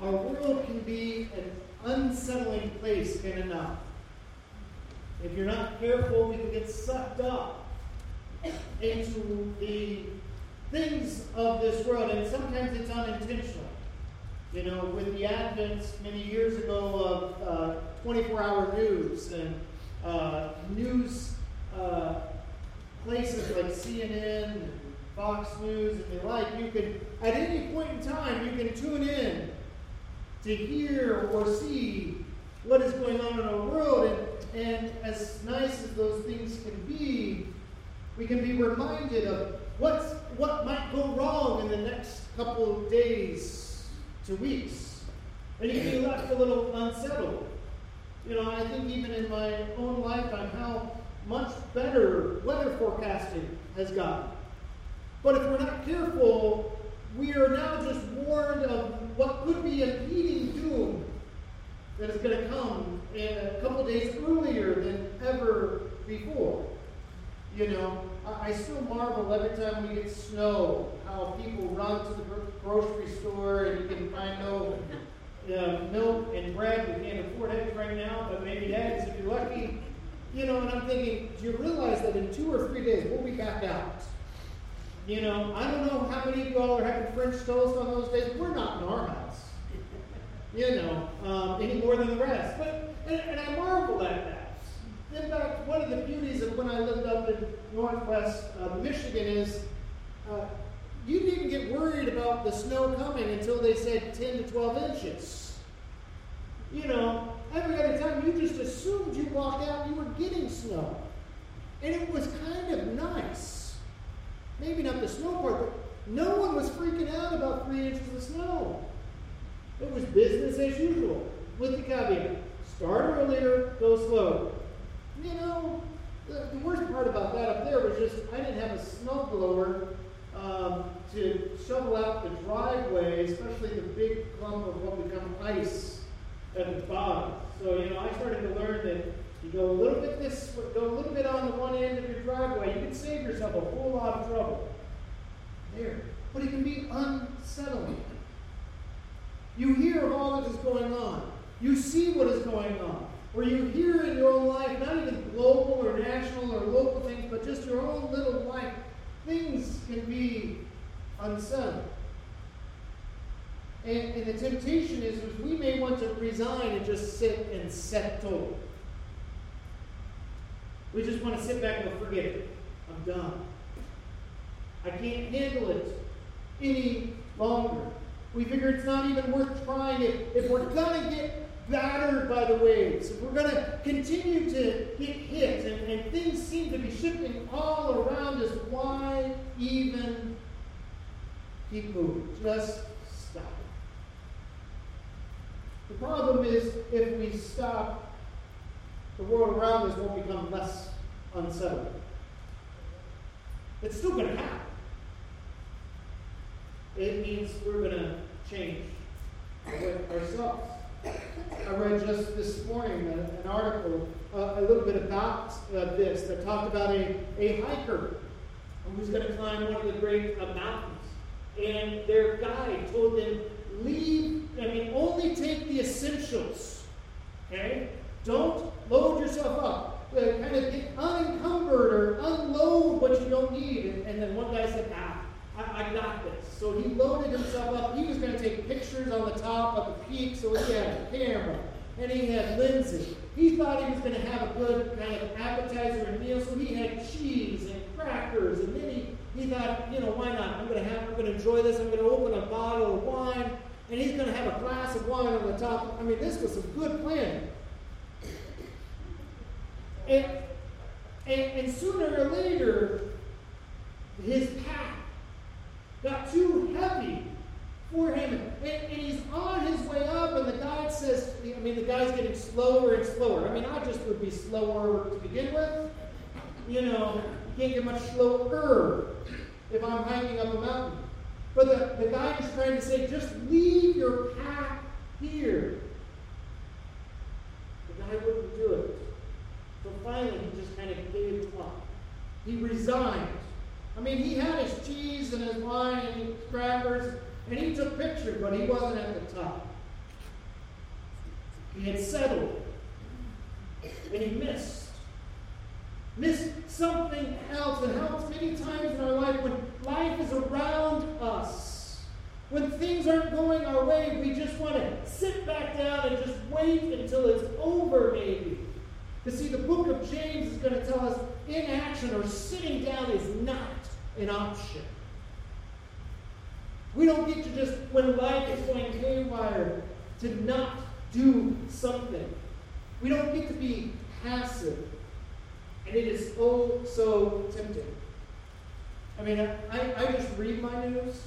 Our world can be an unsettling place, can it not? If you're not careful, we can get sucked up into the things of this world, and sometimes it's unintentional. You know, with the advent many years ago of 24-hour news and news places like CNN and Fox News and the like, you can, at any point in time, you can tune in to hear or see what is going on in our world. And as nice as those things can be, we can be reminded of what might go wrong in the next couple of days to weeks. And you can be left a little unsettled. You know, I think even in my own life on how much better weather forecasting has gotten. But if we're not careful, we are now just warned of what could be a heating doom that is going to come a couple days earlier than ever before. You know, I still marvel every time we get snow, how people run to the grocery store and you can find no milk and bread. We can't afford eggs right now, but maybe eggs if you're lucky. You know, and I'm thinking, do you realize that in 2 or 3 days we'll be back out? You know, I don't know how many of y'all are having French toast on those days. We're not in our house, you know, any more than the rest. But and I marvel at that. In fact, one of the beauties of when I lived up in northwest Michigan is you didn't get worried about the snow coming until they said 10 to 12 inches. You know, every other time you just assumed you walked out and you were getting snow. And it was kind of nice. Maybe not the snow part, but no one was freaking out about 3 inches of snow. It was business as usual, with the caveat. Start earlier, go slow. You know, the worst part about that up there was just I didn't have a snow blower to shovel out the driveway, especially the big clump of what become ice at the bottom. So, you know, I started to learn that you go a little bit on the one end of your driveway, you can save yourself a whole lot of trouble there. But it can be unsettling. You hear of all that is going on. You see what is going on. Or you hear in your own life, not even global or national or local things, but just your own little life, things can be unsettled. And the temptation is we may want to resign and just sit and settle. We just want to sit back and go, forget it. I'm done. I can't handle it any longer. We figure it's not even worth trying if we're going to get battered by the waves, if we're going to continue to get hit, and things seem to be shifting all around us, why even keep moving? Just stop. The problem is, if we stop, the world around us won't become less unsettled. It's still going to happen. It means we're going to change ourselves. I read just this morning an article a little bit about this that talked about a hiker who's going to climb one of the great mountains. And their guide told them, only take the essentials. Okay? Don't load yourself up. Kind of get unencumbered or unload what you don't need. And then one guy said, I got this. So he loaded himself up. He was going to take pictures on the top of the peak, so he had a camera, and he had lenses. He thought he was going to have a good kind of appetizer and meal, so he had cheese and crackers. And then he thought, you know, why not? I'm going to enjoy this. I'm going to open a bottle of wine, and he's going to have a glass of wine on the top. I mean, this was a good plan. And sooner or later, his path got too heavy for him. And he's on his way up, and the guide says, the guy's getting slower and slower. I just would be slower to begin with. You know, can't get much slower if I'm hiking up a mountain. But the guide is trying to say, just leave your pack here. The guy wouldn't do it. So finally, he just kind of gave up. He resigned. I mean, he had his cheese and his wine and his crackers, and he took pictures, but he wasn't at the top. He had settled, and he missed something else. And how many times in our life, when life is around us, when things aren't going our way, we just want to sit back down and just wait until it's over, maybe. You see, the book of James is going to tell us inaction or sitting down is not an option. We don't get to just, when life is going haywire, to not do something. We don't get to be passive. And it is oh so tempting. I mean, I just read my news,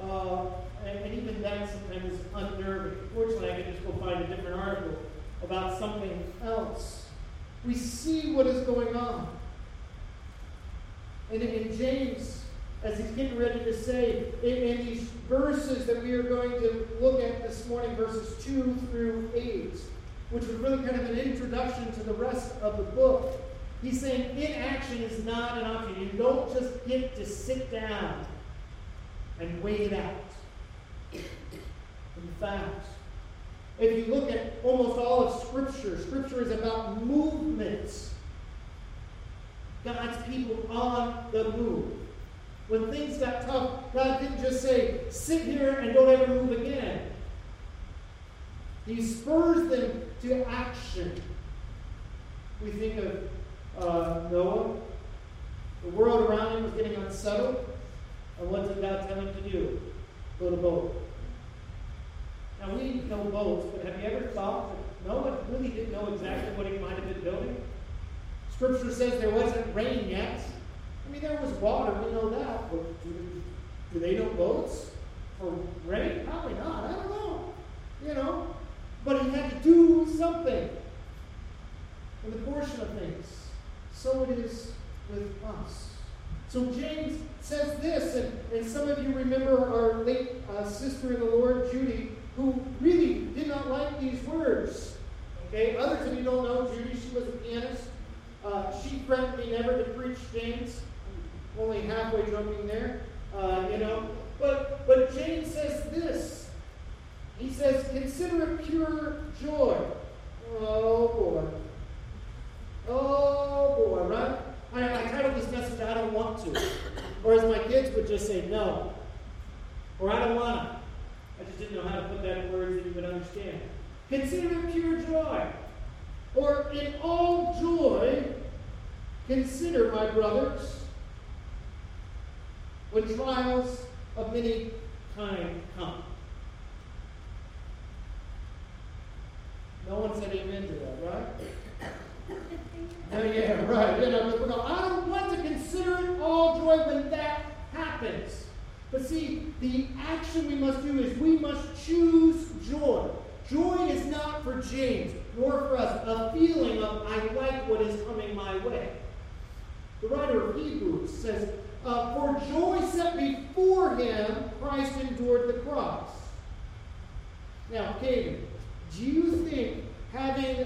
and even that sometimes is unnerving. Fortunately, I can just go find a different article about something else. We see what is going on. And James, as he's getting ready to say, in these verses that we are going to look at this morning, verses 2 through 8, which is really kind of an introduction to the rest of the book, he's saying inaction is not an option. You don't just get to sit down and wait it out. In fact, if you look at almost all of Scripture, Scripture is about movements. God's people on the move. When things got tough, God didn't just say, sit here and don't ever move again. He spurs them to action. We think of Noah. The world around him was getting unsettled. And what did God tell him to do? Build a boat. Now, we didn't know boats, but have you ever thought that Noah really didn't know exactly what he might have been building? Scripture says there wasn't rain yet. I mean, there was water, we know that, but do they know boats for rain? Probably not, I don't know. You know, but he had to do something in the portion of things. So it is with us. So James says this, and some of you remember our late sister in the Lord, Judy, who really did not like these words. Okay, others of you don't know Judy. She was a pianist. She threatened me never to preach James. I'm only halfway joking there, you know. But James says this. He says, "Consider it pure joy." Oh boy, right? I titled this message "I don't want to," or as my kids would just say, "No," or "I don't want to." I just didn't know how to put that in words that you would understand. Consider it pure joy. Or in all joy, consider, my brothers, when trials of many kind come. No one said amen to that, right? Yeah, right. You know, no, I don't want to consider it all joy when that happens. But see, the action we must do is we must choose joy. Joy is not for James, nor for us, a feeling of, I like what is coming my way. The writer of Hebrews says, for joy set before him, Christ endured the cross. Now, Katie, do you think having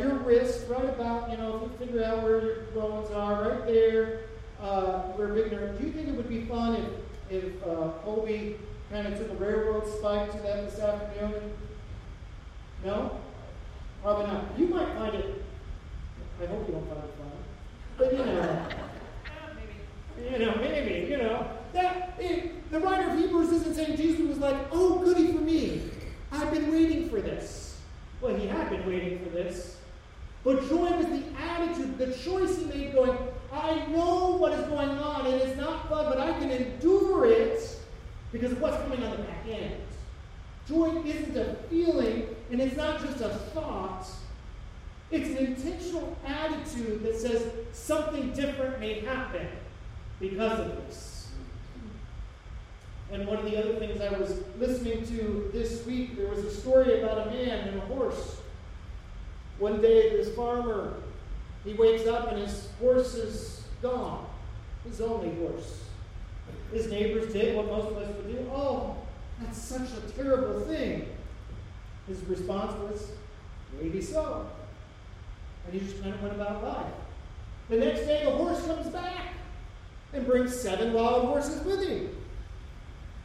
your wrist right about, you know, if you figure out where your bones are, right there, where big nerve, do you think it would be fun if Kobe kind of took a railroad spike to that this afternoon? No? Probably not. You might find it, I hope you don't find it fun. But maybe. The writer of Hebrews isn't saying Jesus was like, oh, goody for me. I've been waiting for this. Well, he had been waiting for this. But joy was the attitude, the choice he made going, I know what is going on, and it's not fun, but I can endure it because of what's coming on the back end. Joy isn't a feeling, and it's not just a thought. It's an intentional attitude that says something different may happen because of this. And one of the other things I was listening to this week, there was a story about a man and a horse. One day, this farmer, he wakes up and his horse is gone. His only horse. His neighbors did what most of us would do. Oh, that's such a terrible thing. His response was, maybe so. And he just kind of went about life. The next day, the horse comes back. and brings 7 wild horses with him.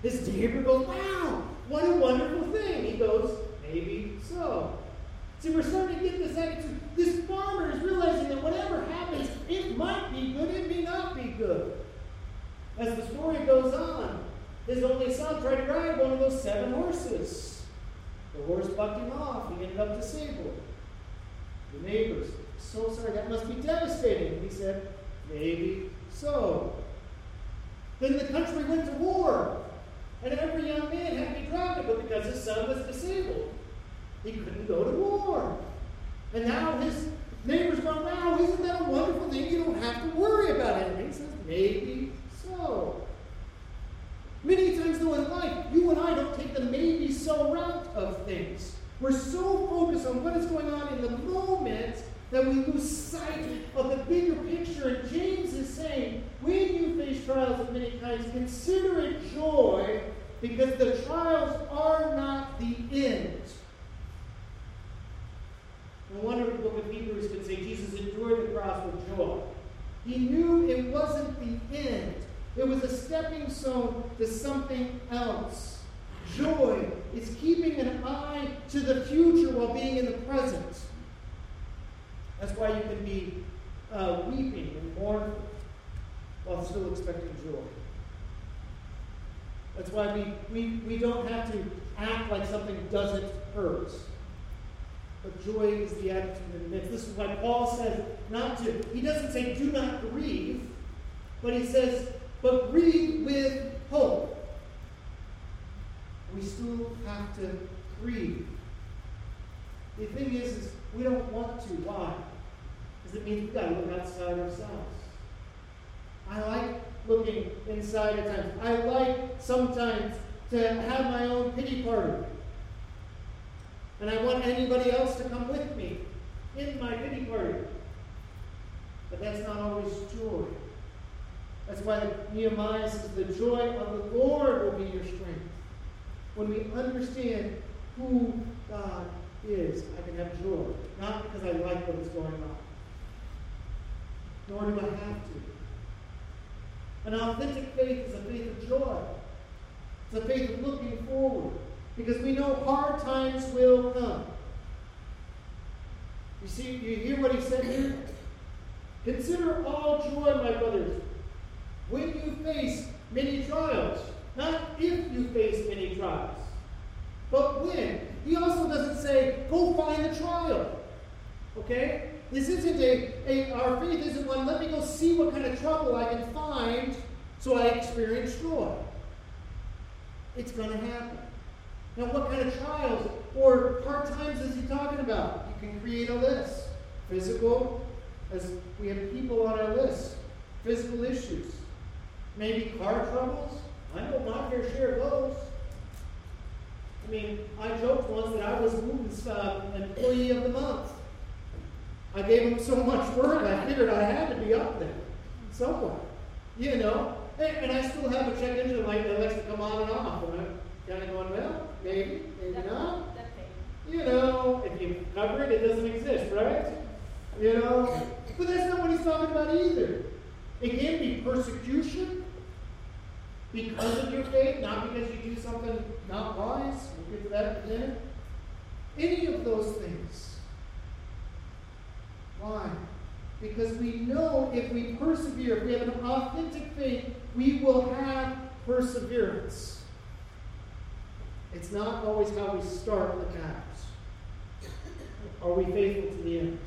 His neighbor goes, wow, what a wonderful thing. He goes, maybe so. See, we're starting to get this attitude. This farmer is realizing that whatever happens, it might be good, it may not be good. As the story goes on, his only son tried to ride one of those 7 horses. The horse bucked him off. He ended up disabled. The neighbors, so sorry, that must be devastating. He said, maybe so. Then the country went to war, and every young man had to be drafted, but because his son was disabled, he couldn't go to war. And now his neighbors go, wow, isn't that a wonderful thing? You don't have to worry about anything. He says, maybe so. Many times, though, in life, you and I don't take the maybe so route of things. We're so focused on what is going on in the moment that we lose sight of the bigger picture. And James is saying, when you face trials of many kinds, consider it joy, because the trials are not the end. No wonder the book of Hebrews could say Jesus endured the cross with joy. He knew it wasn't the end. It was a stepping stone to something else. Joy is keeping an eye to the future while being in the present. That's why you can be weeping and mournful while still expecting joy. That's why we don't have to act like something doesn't hurt. But joy is the attitude in the midst. This is why Paul says not to. He doesn't say do not grieve, but he says, but grieve with hope. We still have to grieve. The thing is we don't want to. Why? Because it means we've got to look outside ourselves. I like looking inside at times. I like sometimes to have my own pity party. And I want anybody else to come with me in my pity party. But that's not always joy. That's why Nehemiah says, the joy of the Lord will be your strength. When we understand who God is, I can have joy. Not because I like what is going on. Nor do I have to. An authentic faith is a faith of joy. It's a faith of looking forward. Because we know hard times will come. You see, you hear what he said here? Consider all joy, my brothers, when you face many trials. Not if you face many trials, but when. He also doesn't say, go find the trial. Okay? This isn't our faith isn't one, let me go see what kind of trouble I can find so I experience joy. It's going to happen. Now, what kind of trials or hard times is he talking about? You can create a list. Physical, as we have people on our list. Physical issues. Maybe car troubles. I know my fair share of those. I mean, I joked once that I was Wooten's employee of the month. I gave him so much work, I figured I had to be up there somewhere. You know? And I still have a check engine light that likes to come on and off. And I'm kind of going, well, maybe, maybe not. You know, if you cover it, it doesn't exist, right? You know? But that's not what he's talking about either. It can be persecution. Because of your faith, not because you do something not wise. We'll get to that in a minute. Any of those things. Why? Because we know if we persevere, if we have an authentic faith, we will have perseverance. It's not always how we start the battles. Are we faithful to the end?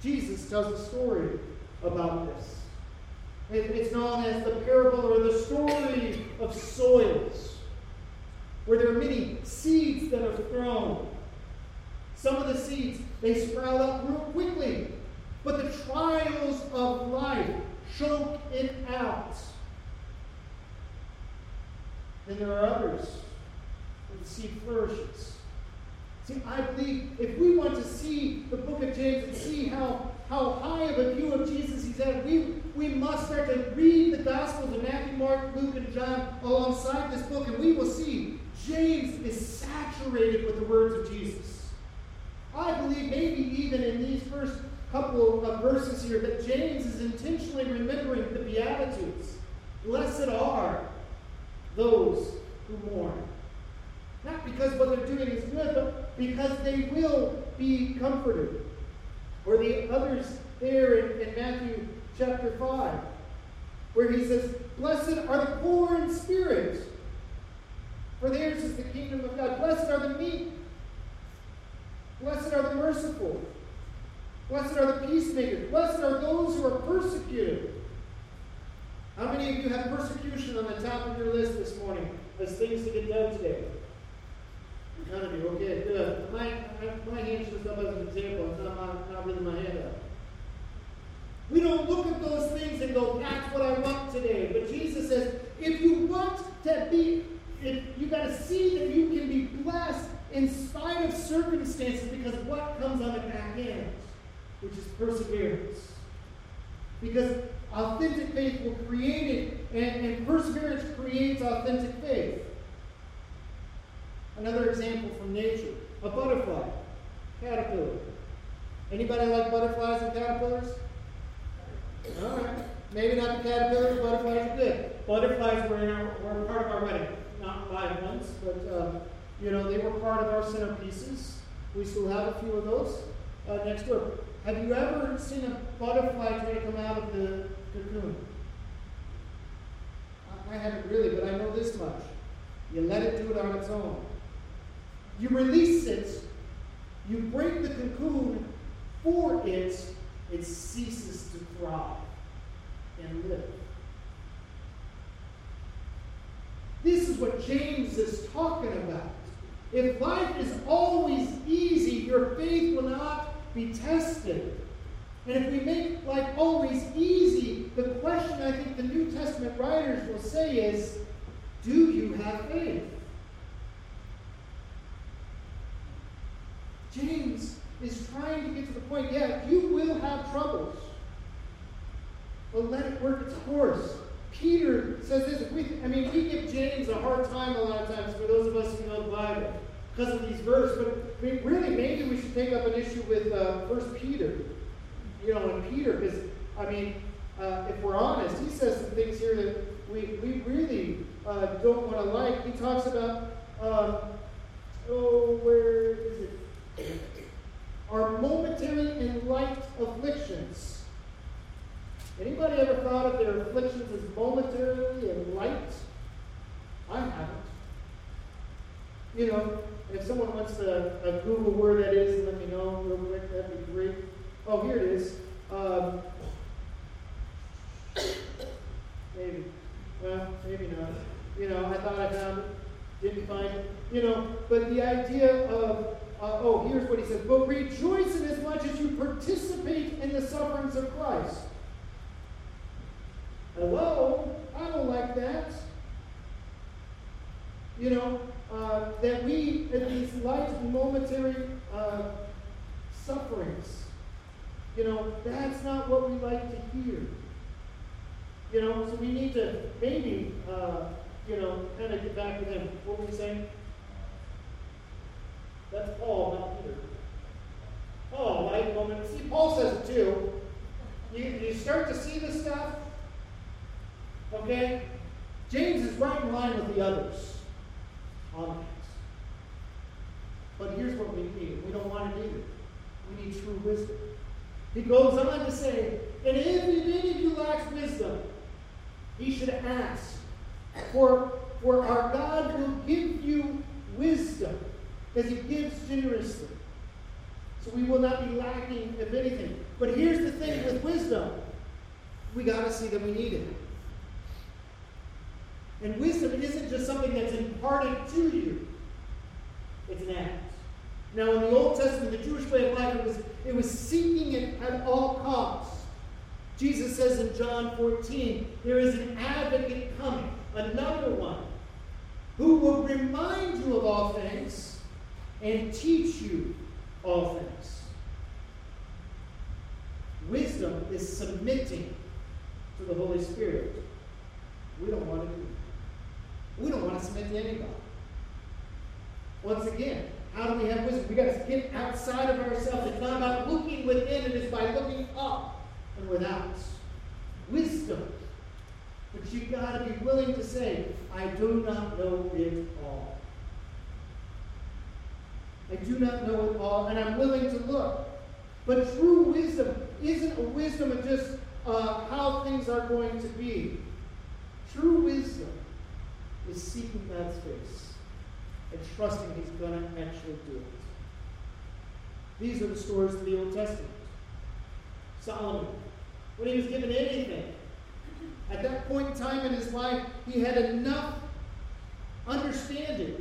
Jesus tells a story about this. It's known as the parable or the story of soils, where there are many seeds that are thrown. Some of the seeds, they sprout up real quickly, but the trials of life choke it out. Then there are others where the seed flourishes. See, I believe if we want to see the book of James and see how high of a view of Jesus he's at, we must start to read the Gospels of Matthew, Mark, Luke, and John alongside this book, and we will see James is saturated with the words of Jesus. I believe maybe even in these first couple of verses here that James is intentionally remembering the Beatitudes. Blessed are those who mourn. Not because what they're doing is good, but because they will be comforted. Or the others there in Matthew chapter 5, where he says, blessed are the poor in spirit, for theirs is the kingdom of God. Blessed are the meek. Blessed are the merciful. Blessed are the peacemakers. Blessed are those who are persecuted. How many of you have persecution on the top of your list this morning as things to get done today? None of you. Okay, good. My hand's just up as an example. It's not really my hand up. We don't look at those things and go, that's what I want today. But Jesus says, if you want to be, if you got to see that you can be blessed in spite of circumstances, because what comes on the back end, which is perseverance. Because authentic faith will create it, and perseverance creates authentic faith. Another example from nature, a butterfly, caterpillar. Anybody like butterflies and caterpillars? All right. Maybe not the caterpillars, butterflies are good. Butterflies were part of our wedding. Not live ones, but they were part of our centerpieces. We still have a few of those next door. Have you ever seen a butterfly try to come out of the cocoon? I haven't really, but I know this much. You let it do it on its own. You release it. You break the cocoon for it. It ceases to thrive and live. This is what James is talking about. If life is always easy, your faith will not be tested. And if we make life always easy, the question I think the New Testament writers will say is, do you have faith? James is trying to get to the point, yeah, you will have troubles. But let it work its course. Peter says this. We give James a hard time a lot of times, for those of us who know the Bible, because of these verses. But maybe we should take up an issue with 1 Peter. And Peter, because, if we're honest, he says some things here that we really don't want to like. He talks about, where is it? Our momentary and light afflictions. Anybody ever thought of their afflictions as momentary and light? I haven't. If someone wants to Google where that is, let me know real quick. That'd be great. Oh, here it is. Maybe. Well, maybe not. I thought I found it. Didn't find it. But the idea of, here's what he says. But rejoice in as much as you participate in the sufferings of Christ. Hello, I don't like that. That we, in these light momentary sufferings, that's not what we like to hear. So we need to maybe, kind of get back to them. What were we saying? That's Paul, not Peter. Oh, light moment. See, Paul says it too. You start to see this stuff. Okay? James is right in line with the others on this. But here's what we need. We don't want it either. We need true wisdom. He goes on to say, and if any of you lacks wisdom, he should ask. For our God will give you wisdom, because he gives generously. So we will not be lacking of anything. But here's the thing with wisdom. We got to see that we need it. And wisdom isn't just something that's imparted to you. It's an act. Now, in the Old Testament, the Jewish way of life, it was seeking it at all costs. Jesus says in John 14, there is an advocate coming, another one, who will remind you of all things and teach you all things. Wisdom is submitting to the Holy Spirit. We don't want to do that. We don't want to submit to anybody. Once again, How do we have wisdom? We've got to get outside of ourselves. It's not about looking within, it is by looking up and without. Wisdom. But you've got to be willing to say, I do not know it all. I do not know it all, and I'm willing to look. But true wisdom isn't a wisdom of just how things are going to be. True wisdom is seeking God's face and trusting He's going to actually do it. These are the stories of the Old Testament. Solomon, when he was given anything, at that point in time in his life, he had enough understanding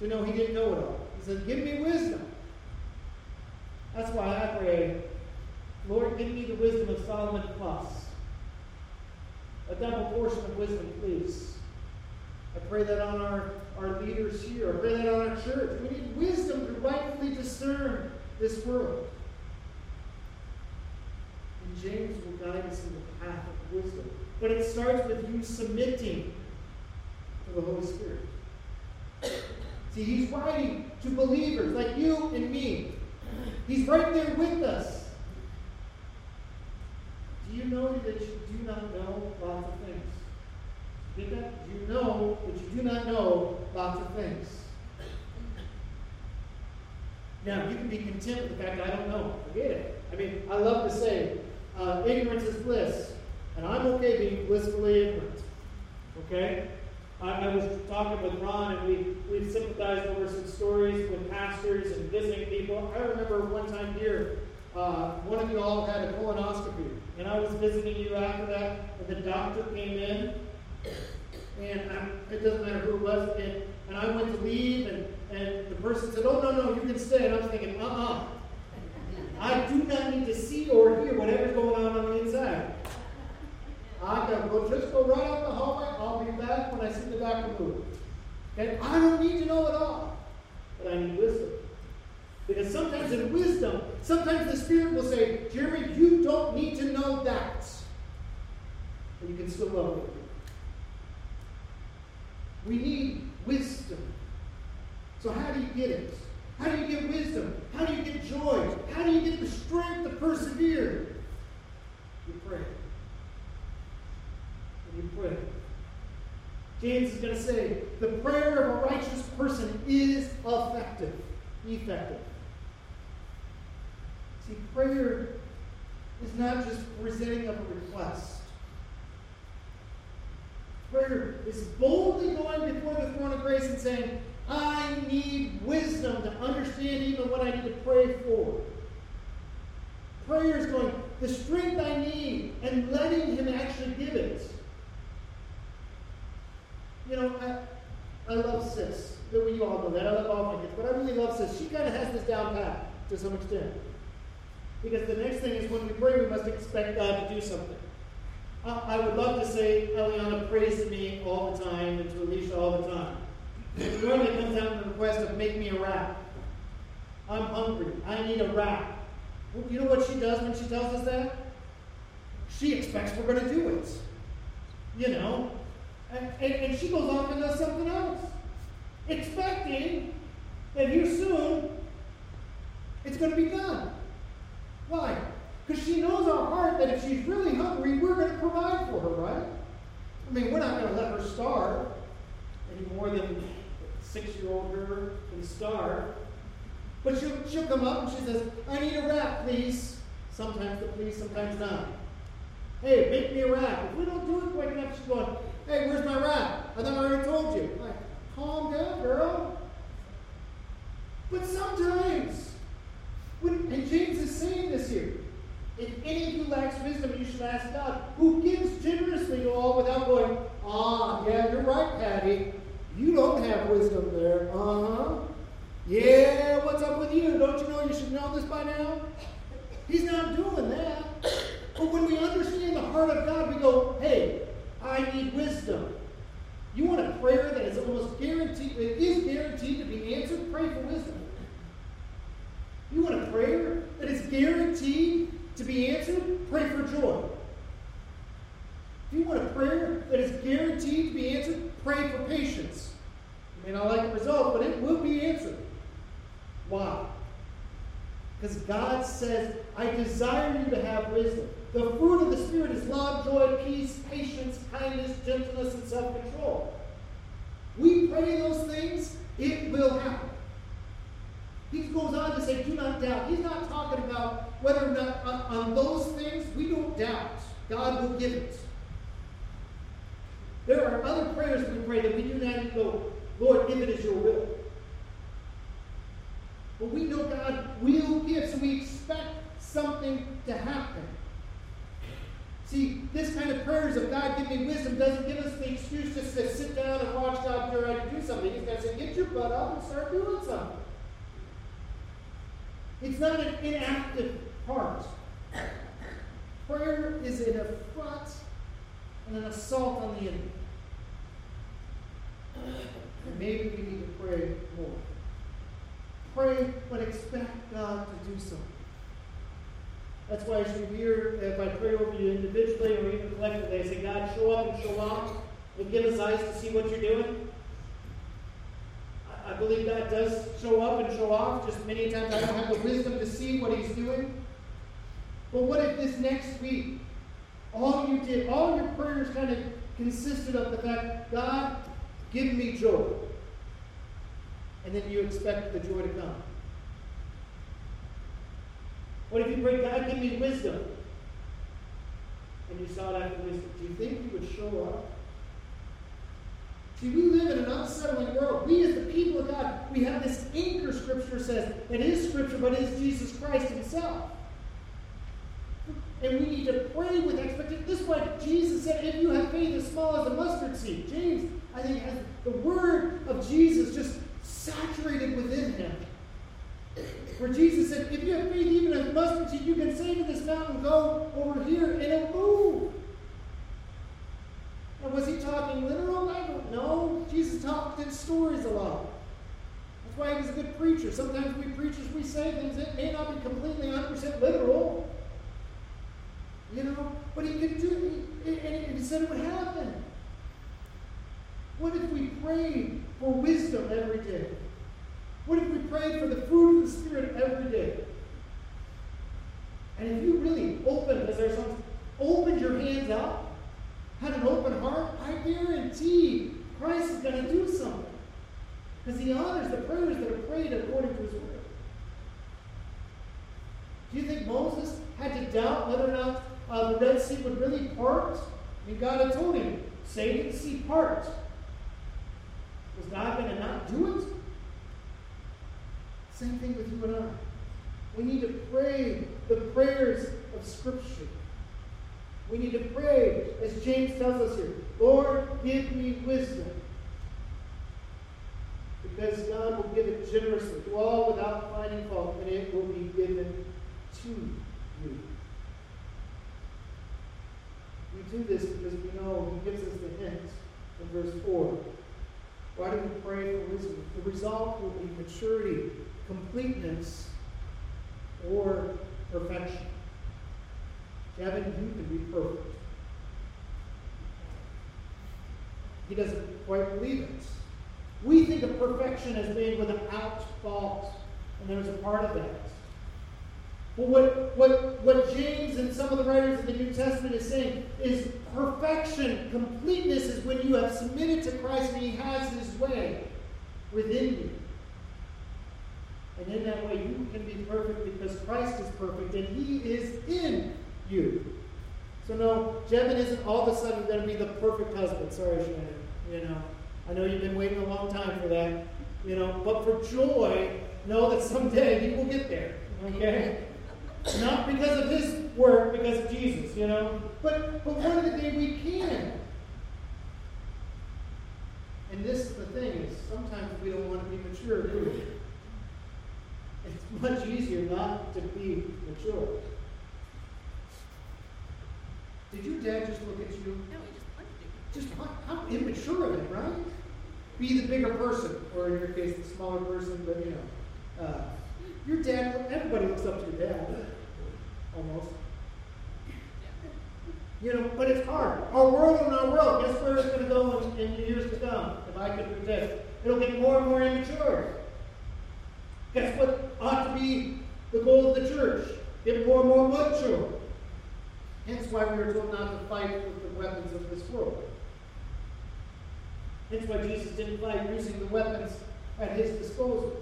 to know he didn't know it all. He said, give me wisdom. That's why I pray, Lord, give me the wisdom of Solomon plus. A double portion of wisdom, please. I pray that on our leaders here. I pray that on our church. We need wisdom to rightfully discern this world. And James will guide us in the path of wisdom. But it starts with you submitting to the Holy Spirit. See, he's writing to believers like you and me. He's right there with us. Do you know that you do not know lots of things? Get that? You know that you do not know lots of things. Now, you can be content with the fact that I don't know. Forget it. I mean, I love to say, ignorance is bliss. And I'm okay being blissfully ignorant. Okay? I was talking with Ron, and we sympathized over some stories with pastors and visiting people. I remember one time here, one of you all had a colonoscopy. And I was visiting you after that, and the doctor came in. And it doesn't matter who it was. And I went to leave, and the person said, oh, no, you can stay. And I was thinking, I do not need to see or hear whatever's going on the inside. I can just go right out the hallway. I'll be back when I see the doctor move. And I don't need to know it all. But I need wisdom. Because sometimes in wisdom, sometimes the Spirit will say, Jeremy, you don't need to know that. But you can still love it. We need wisdom. So how do you get it? How do you get wisdom? How do you get joy? How do you get the strength to persevere? You pray. And you pray. James is going to say, the prayer of a righteous person is effective. See, prayer is not just presenting up a request. Prayer is boldly going before the throne of grace and saying, I need wisdom to understand even what I need to pray for. Prayer is going, the strength I need, and letting Him actually give it. You know, I love Sis. You all know that. I love all my kids. But I really love Sis. She kind of has this down pat to some extent. Because the next thing is when we pray, we must expect God to do something. I would love to say Eliana prays to me all the time and to Alicia all the time. She normally comes out with a request of make me a wrap. I'm hungry. I need a wrap. Well, you know what she does when she tells us that? She expects we're going to do it. You know? And she goes off and does something else. Expecting that here soon it's going to be done. Why? Because she knows our heart that if she's really hungry, we're going to provide for her, right? I mean, we're not going to let her starve any more than a 6-year-old girl can starve. But she'll come up and she says, I need a wrap, please. Sometimes the please, sometimes not. Hey, make me a wrap. If we don't do it quick enough, she's going, hey, where's my wrap? I thought I already told you. Like, calm down, girl. But sometimes, and James is saying this here, if any of you lacks wisdom, you should ask God, who gives generously to all without going, yeah, you're right, Patty. You don't have wisdom there. Yeah, what's up with you? Don't you know you should know this by now? He's not doing that. But when we understand the heart of God, we go, hey, I need wisdom. You want a prayer that is almost guaranteed, it is guaranteed to be answered? Pray for wisdom. You want a prayer that is guaranteed to be answered? Pray for joy. If you want a prayer that is guaranteed to be answered, pray for patience. You may not like the result, but it will be answered. Why? Because God says, I desire you to have wisdom. The fruit of the Spirit is love, joy, peace, patience, kindness, gentleness, and self-control. We pray those things, it will happen. He goes on to say, do not doubt. He's not talking about whether or not on those things we don't doubt. God will give it. There are other prayers we pray that we do not go, Lord, give it as your will. But we know God will give, so we expect something to happen. See, this kind of prayers of God give me wisdom doesn't give us the excuse just to sit down and watch God figure out to do something. He's going to say, get your butt up and start doing something. It's not an inactive part. Prayer is an affront and an assault on the enemy. And maybe we need to pray more. Pray, but expect God to do something. That's why as you hear, if I pray over you individually or even collectively, I say, God, show up and show out and give us eyes to see what you're doing. I believe God does show up and show off. Just many times I don't have the wisdom to see what he's doing. But what if this next week, all you did, all your prayers kind of consisted of the fact, God, give me joy. And then you expect the joy to come. What if you pray, God, give me wisdom? And you sought after wisdom. Do you think you would show up? See, we live in an unsettling world. We as the people of God, we have this anchor, Scripture says. It is Scripture, but it is Jesus Christ himself. And we need to pray with expectation. This is why Jesus said, if you have faith as small as a mustard seed. James, I think, has the word of Jesus just saturated within him. Where Jesus said, if you have faith even as mustard seed, you can say to this mountain, go over here, and it'll move. And was he talking literal? I don't know. Jesus talked in stories a lot. That's why he was a good preacher. Sometimes we preachers, we say things that may not be completely 100% literal. You know? But he could do it, and he said it would happen. What if we prayed for wisdom every day? What if we prayed for the fruit of the Spirit every day? And if you really opened, as our song, opened your hands up, had an open heart, I guarantee Christ is going to do something. Because he honors the prayers that are prayed according to his word. Do you think Moses had to doubt whether or not the Red Sea would really part? I mean, God had told him, say to the sea, part. Was God going to not do it? Same thing with you and I. We need to pray the prayers of Scripture. We need to pray, as James tells us here, Lord, give me wisdom. Because God will give it generously to all without finding fault, and it will be given to you. We do this because we know he gives us the hint in verse 4. Why do we pray for wisdom? The result will be maturity, completeness, or perfection. Kevin, you can be perfect. He doesn't quite believe it. We think of perfection as being without fault, and there's a part of that. But what James and some of the writers of the New Testament is saying is perfection, completeness is when you have submitted to Christ and he has his way within you. And in that way, you can be perfect because Christ is perfect and he is in you. So no, Jevin isn't all of a sudden going to be the perfect husband. Sorry, Shannon. You know, I know you've been waiting a long time for that. You know, but for joy, know that someday he will get there. Okay, not because of his work, because of Jesus. You know, but one of the day we can. And this is the thing: is sometimes we don't want to be mature, do we? It's much easier not to be mature. Did your dad just look at you? No, he just punched you. Just how immature of it, right? Be the bigger person, or in your case, the smaller person. But you know, your dad. Everybody looks up to your dad, almost. You know, but it's hard. Our world and our world. Guess where it's going to go in years to come? If I could predict, it'll get more and more immature. That's what ought to be the goal of the church. Get more mature. Hence why we are told not to fight with the weapons of this world. Hence why Jesus didn't fight using the weapons at his disposal.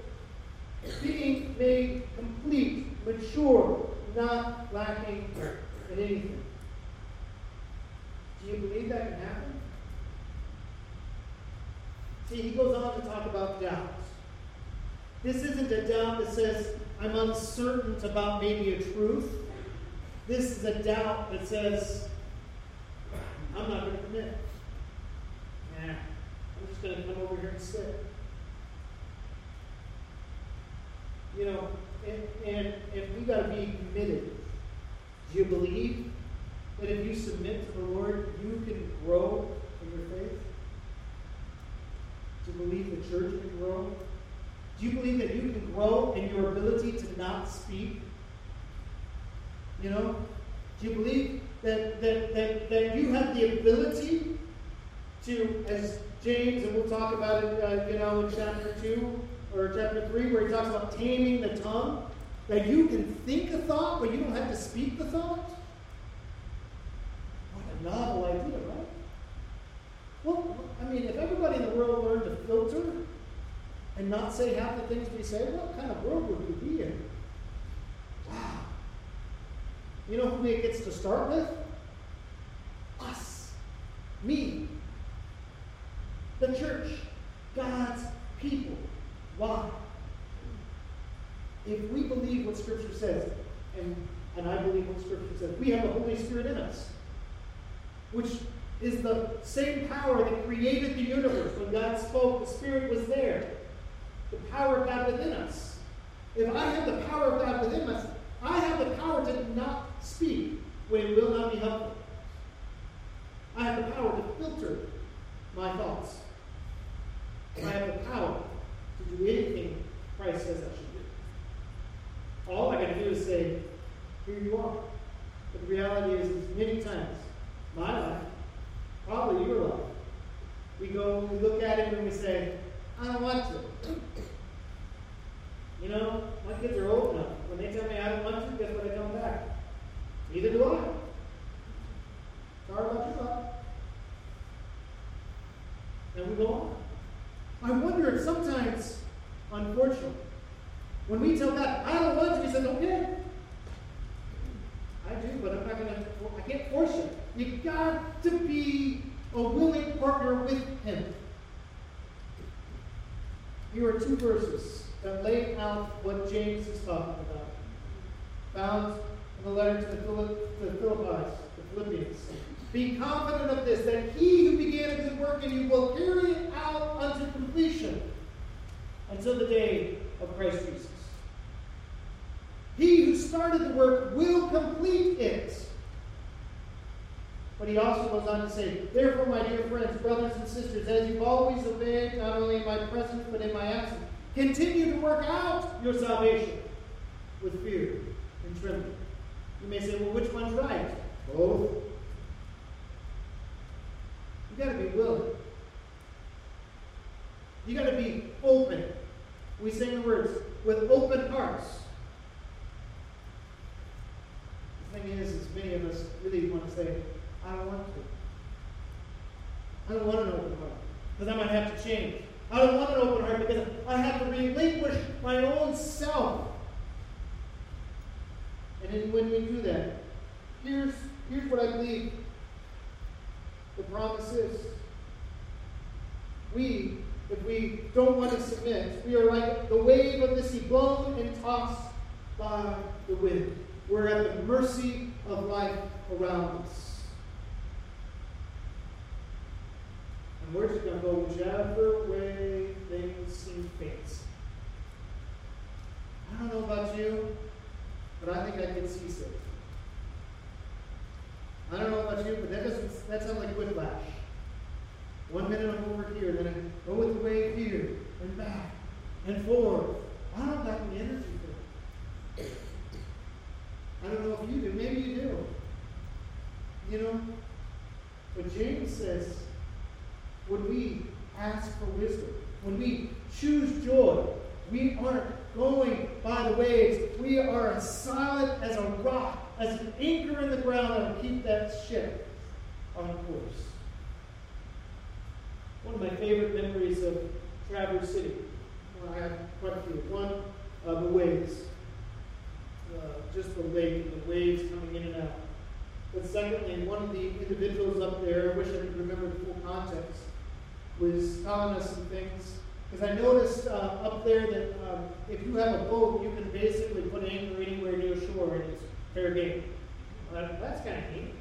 Being made complete, mature, not lacking in anything. Do you believe that can happen? See, he goes on to talk about doubts. This isn't a doubt that says, I'm uncertain about maybe a truth. This is a doubt that says, I'm not going to commit. Nah, I'm just going to come over here and sit. You know, and we got to be committed. Do you believe that if you submit to the Lord, you can grow in your faith? Do you believe the church can grow? Do you believe that you can grow in your ability to not speak? You know? Do you believe that you have the ability to, as James, and we'll talk about it, in chapter 2 or chapter 3, where he talks about taming the tongue, that you can think a thought, but you don't have to speak the thought? What a novel idea, right? Well, I mean, if everybody in the world learned to filter and not say half the things we say, what kind of world would we be in? Wow. You know who it gets to start with? Us. Me. The church. God's people. Why? If we believe what Scripture says, and I believe what Scripture says, we have the Holy Spirit in us, which is the same power that created the universe. When God spoke, the Spirit was there. The power of God within us. If I have the power of God within us, I have the power to not speak when it will not be helpful. I have the power to filter my thoughts. I have the power to do anything Christ says I should do. All I got to do is say, here you are. But the reality is many times, my life, probably your life, we look at it and we say, I don't want to. You know, my kids are old enough. When they tell me I don't want to, guess what? I come back. Neither do I. Sorry about your life. And we go on. I wonder if sometimes, unfortunately, when we tell God, I don't want to, he says, okay. I do, but I'm not going to, I can't force you. You've got to be a willing partner with him. Here are two verses that lay out what James is talking about, found in the letter to the Philippians. Be confident of this, that he who began a good work in you will carry it out unto completion until the day of Christ Jesus. He who started the work will complete it. But he also goes on to say, therefore, my dear friends, brothers and sisters, as you've always obeyed, not only in my presence, but in my absence, continue to work out your salvation with fear and trembling. You may say, well, which one's right? Both. You've got to be willing. You've got to be open. We sing the words, with open hearts. The thing is many of us really want to say, I don't want to. I don't want an open heart because I might have to change. I don't want an open heart because I have to relinquish my own self. And then when we do that, here's what I believe the promise is. We, if we don't want to submit, we are like the wave of the sea, blown and tossed by the wind. We're at the mercy of life around us. And we're just going to go whichever way things seem fancy. I don't know about you, but I think I could see something. I don't know about you, but that sounds like whiplash. 1 minute I'm over here, then I go with the wave here, and back, and forth. I don't like the energy for it. I don't know if you do. Maybe you do. You know? But James says, when we ask for wisdom, when we choose joy, we aren't going by the waves. We are as solid as a rock, as an anchor in the ground that will keep that ship on course. One of my favorite memories of Traverse City, well, I have quite a few. One of the waves, just the lake and the waves coming in and out. But secondly, one of the individuals up there, I wish I could remember the full context, was telling us some things. Because I noticed up there that if you have a boat, you can basically put anchor anywhere near shore and it's fair game. That's kind of neat.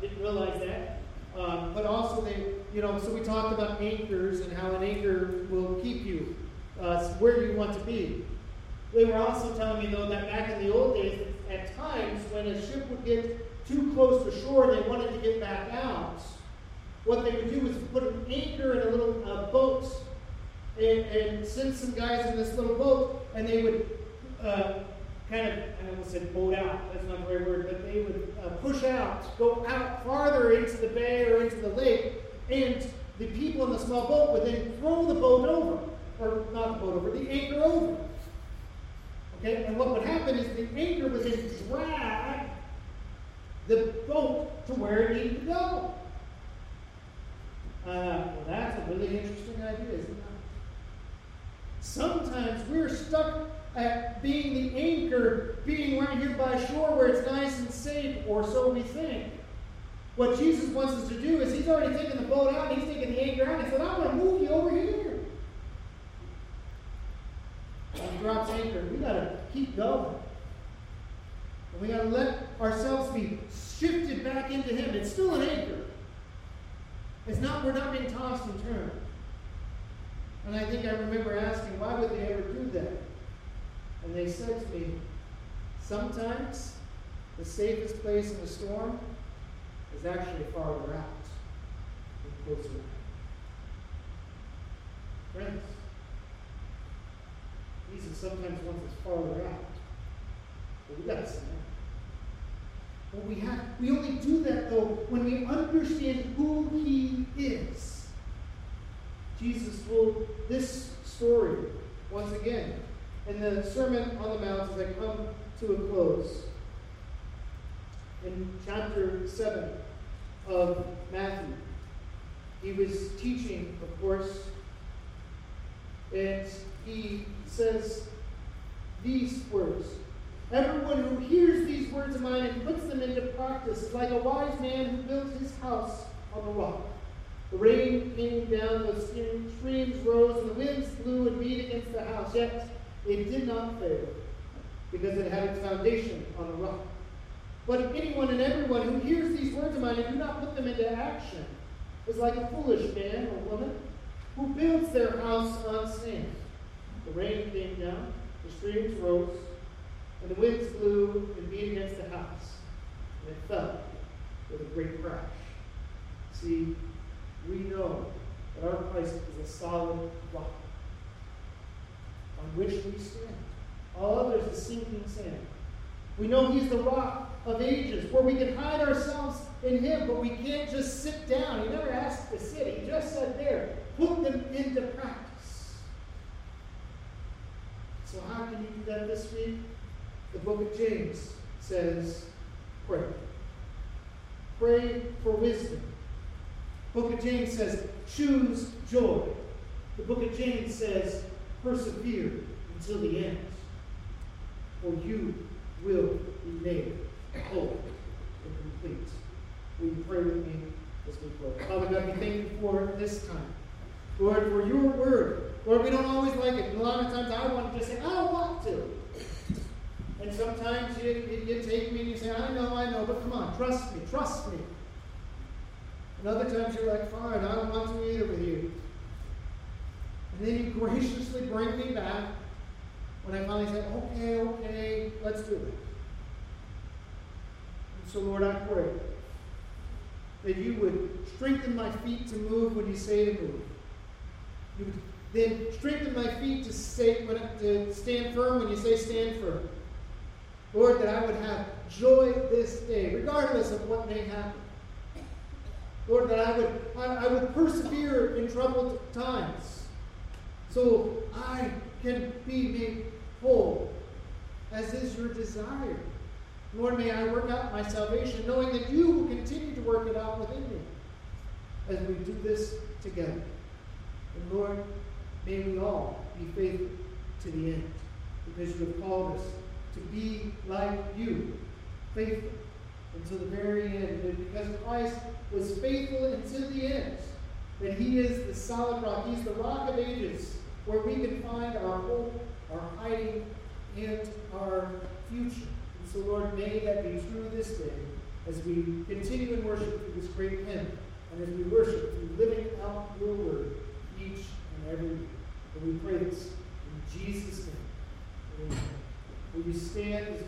Didn't realize that. But also, so we talked about anchors and how an anchor will keep you where you want to be. They were also telling me, though, that back in the old days, at times when a ship would get too close to shore and they wanted to get back out, what they would do was put an anchor in a little boat and send some guys in this little boat, and they would I almost said boat out, that's not the right word, but they would push out, go out farther into the bay or into the lake, and the people in the small boat would then throw the boat over, or not the boat over, the anchor over. Okay, and what would happen is the anchor would then drag the boat to where it needed to go. Well, that's a really interesting idea, isn't it? Sometimes we're stuck at being the anchor, being right here by shore where it's nice and safe, or so we think. What Jesus wants us to do is he's already taken the boat out and he's taken the anchor out and said, I'm going to move you over here. And he drops anchor. We've got to keep going. And we got to let ourselves be shifted back into him. It's still an anchor. We're not being tossed and turned. And I think I remember asking, why would they ever do that? And they said to me, sometimes the safest place in a storm is actually farther out and closer. Friends, Jesus sometimes wants us farther out. But we've got to stand. But we only do that, though, when we understand who he is. Jesus told this story once again in the Sermon on the Mount as I come to a close. In chapter 7 of Matthew, he was teaching, of course, and he says these words. Everyone who hears these words of mine and puts them into practice is like a wise man who built his house on the rock. The rain came down, the streams rose, and the winds blew and beat against the house. Yet it did not fail, because it had its foundation on a rock. But anyone and everyone who hears these words of mine and do not put them into action is like a foolish man or woman who builds their house on sand. The rain came down, the streams rose, and the winds blew and beat against the house. And it fell with a great crash. See, we know that our Christ is a solid rock on which we stand. All others is sinking sand. We know he's the rock of ages, where we can hide ourselves in him, but we can't just sit down. He never asked to sit. He just said there, put them into practice. So how can you do that this week? The book of James says, pray. Pray for wisdom. The book of James says, choose joy. The book of James says, persevere until the end, or you will be made whole and complete. Will you pray with me as we pray? Father God, we thank you for this time. Lord, for your word. Lord, we don't always like it. A lot of times I want to just say, I don't want to. And sometimes you take me and you say, I know, but come on, trust me. And other times you're like, fine, I don't want to either with you. And then you graciously bring me back when I finally say, okay, let's do it. And so, Lord, I pray that you would strengthen my feet to move when you say to move. You would then strengthen my feet to stand firm when you say stand firm. Lord, that I would have joy this day, regardless of what may happen. Lord, that I would persevere in troubled times so I can be made whole, as is your desire. Lord, may I work out my salvation, knowing that you will continue to work it out within me as we do this together. And Lord, may we all be faithful to the end, because you have called us to be like you, faithful until the very end. And because Christ was faithful until the end, that he is the solid rock, he's the rock of ages, where we can find our hope, our hiding, and our future. And so, Lord, may that be true this day as we continue in worship through this great hymn, and as we worship through living out your word each and every week. And we pray this in Jesus' name. Amen. Will you stand as we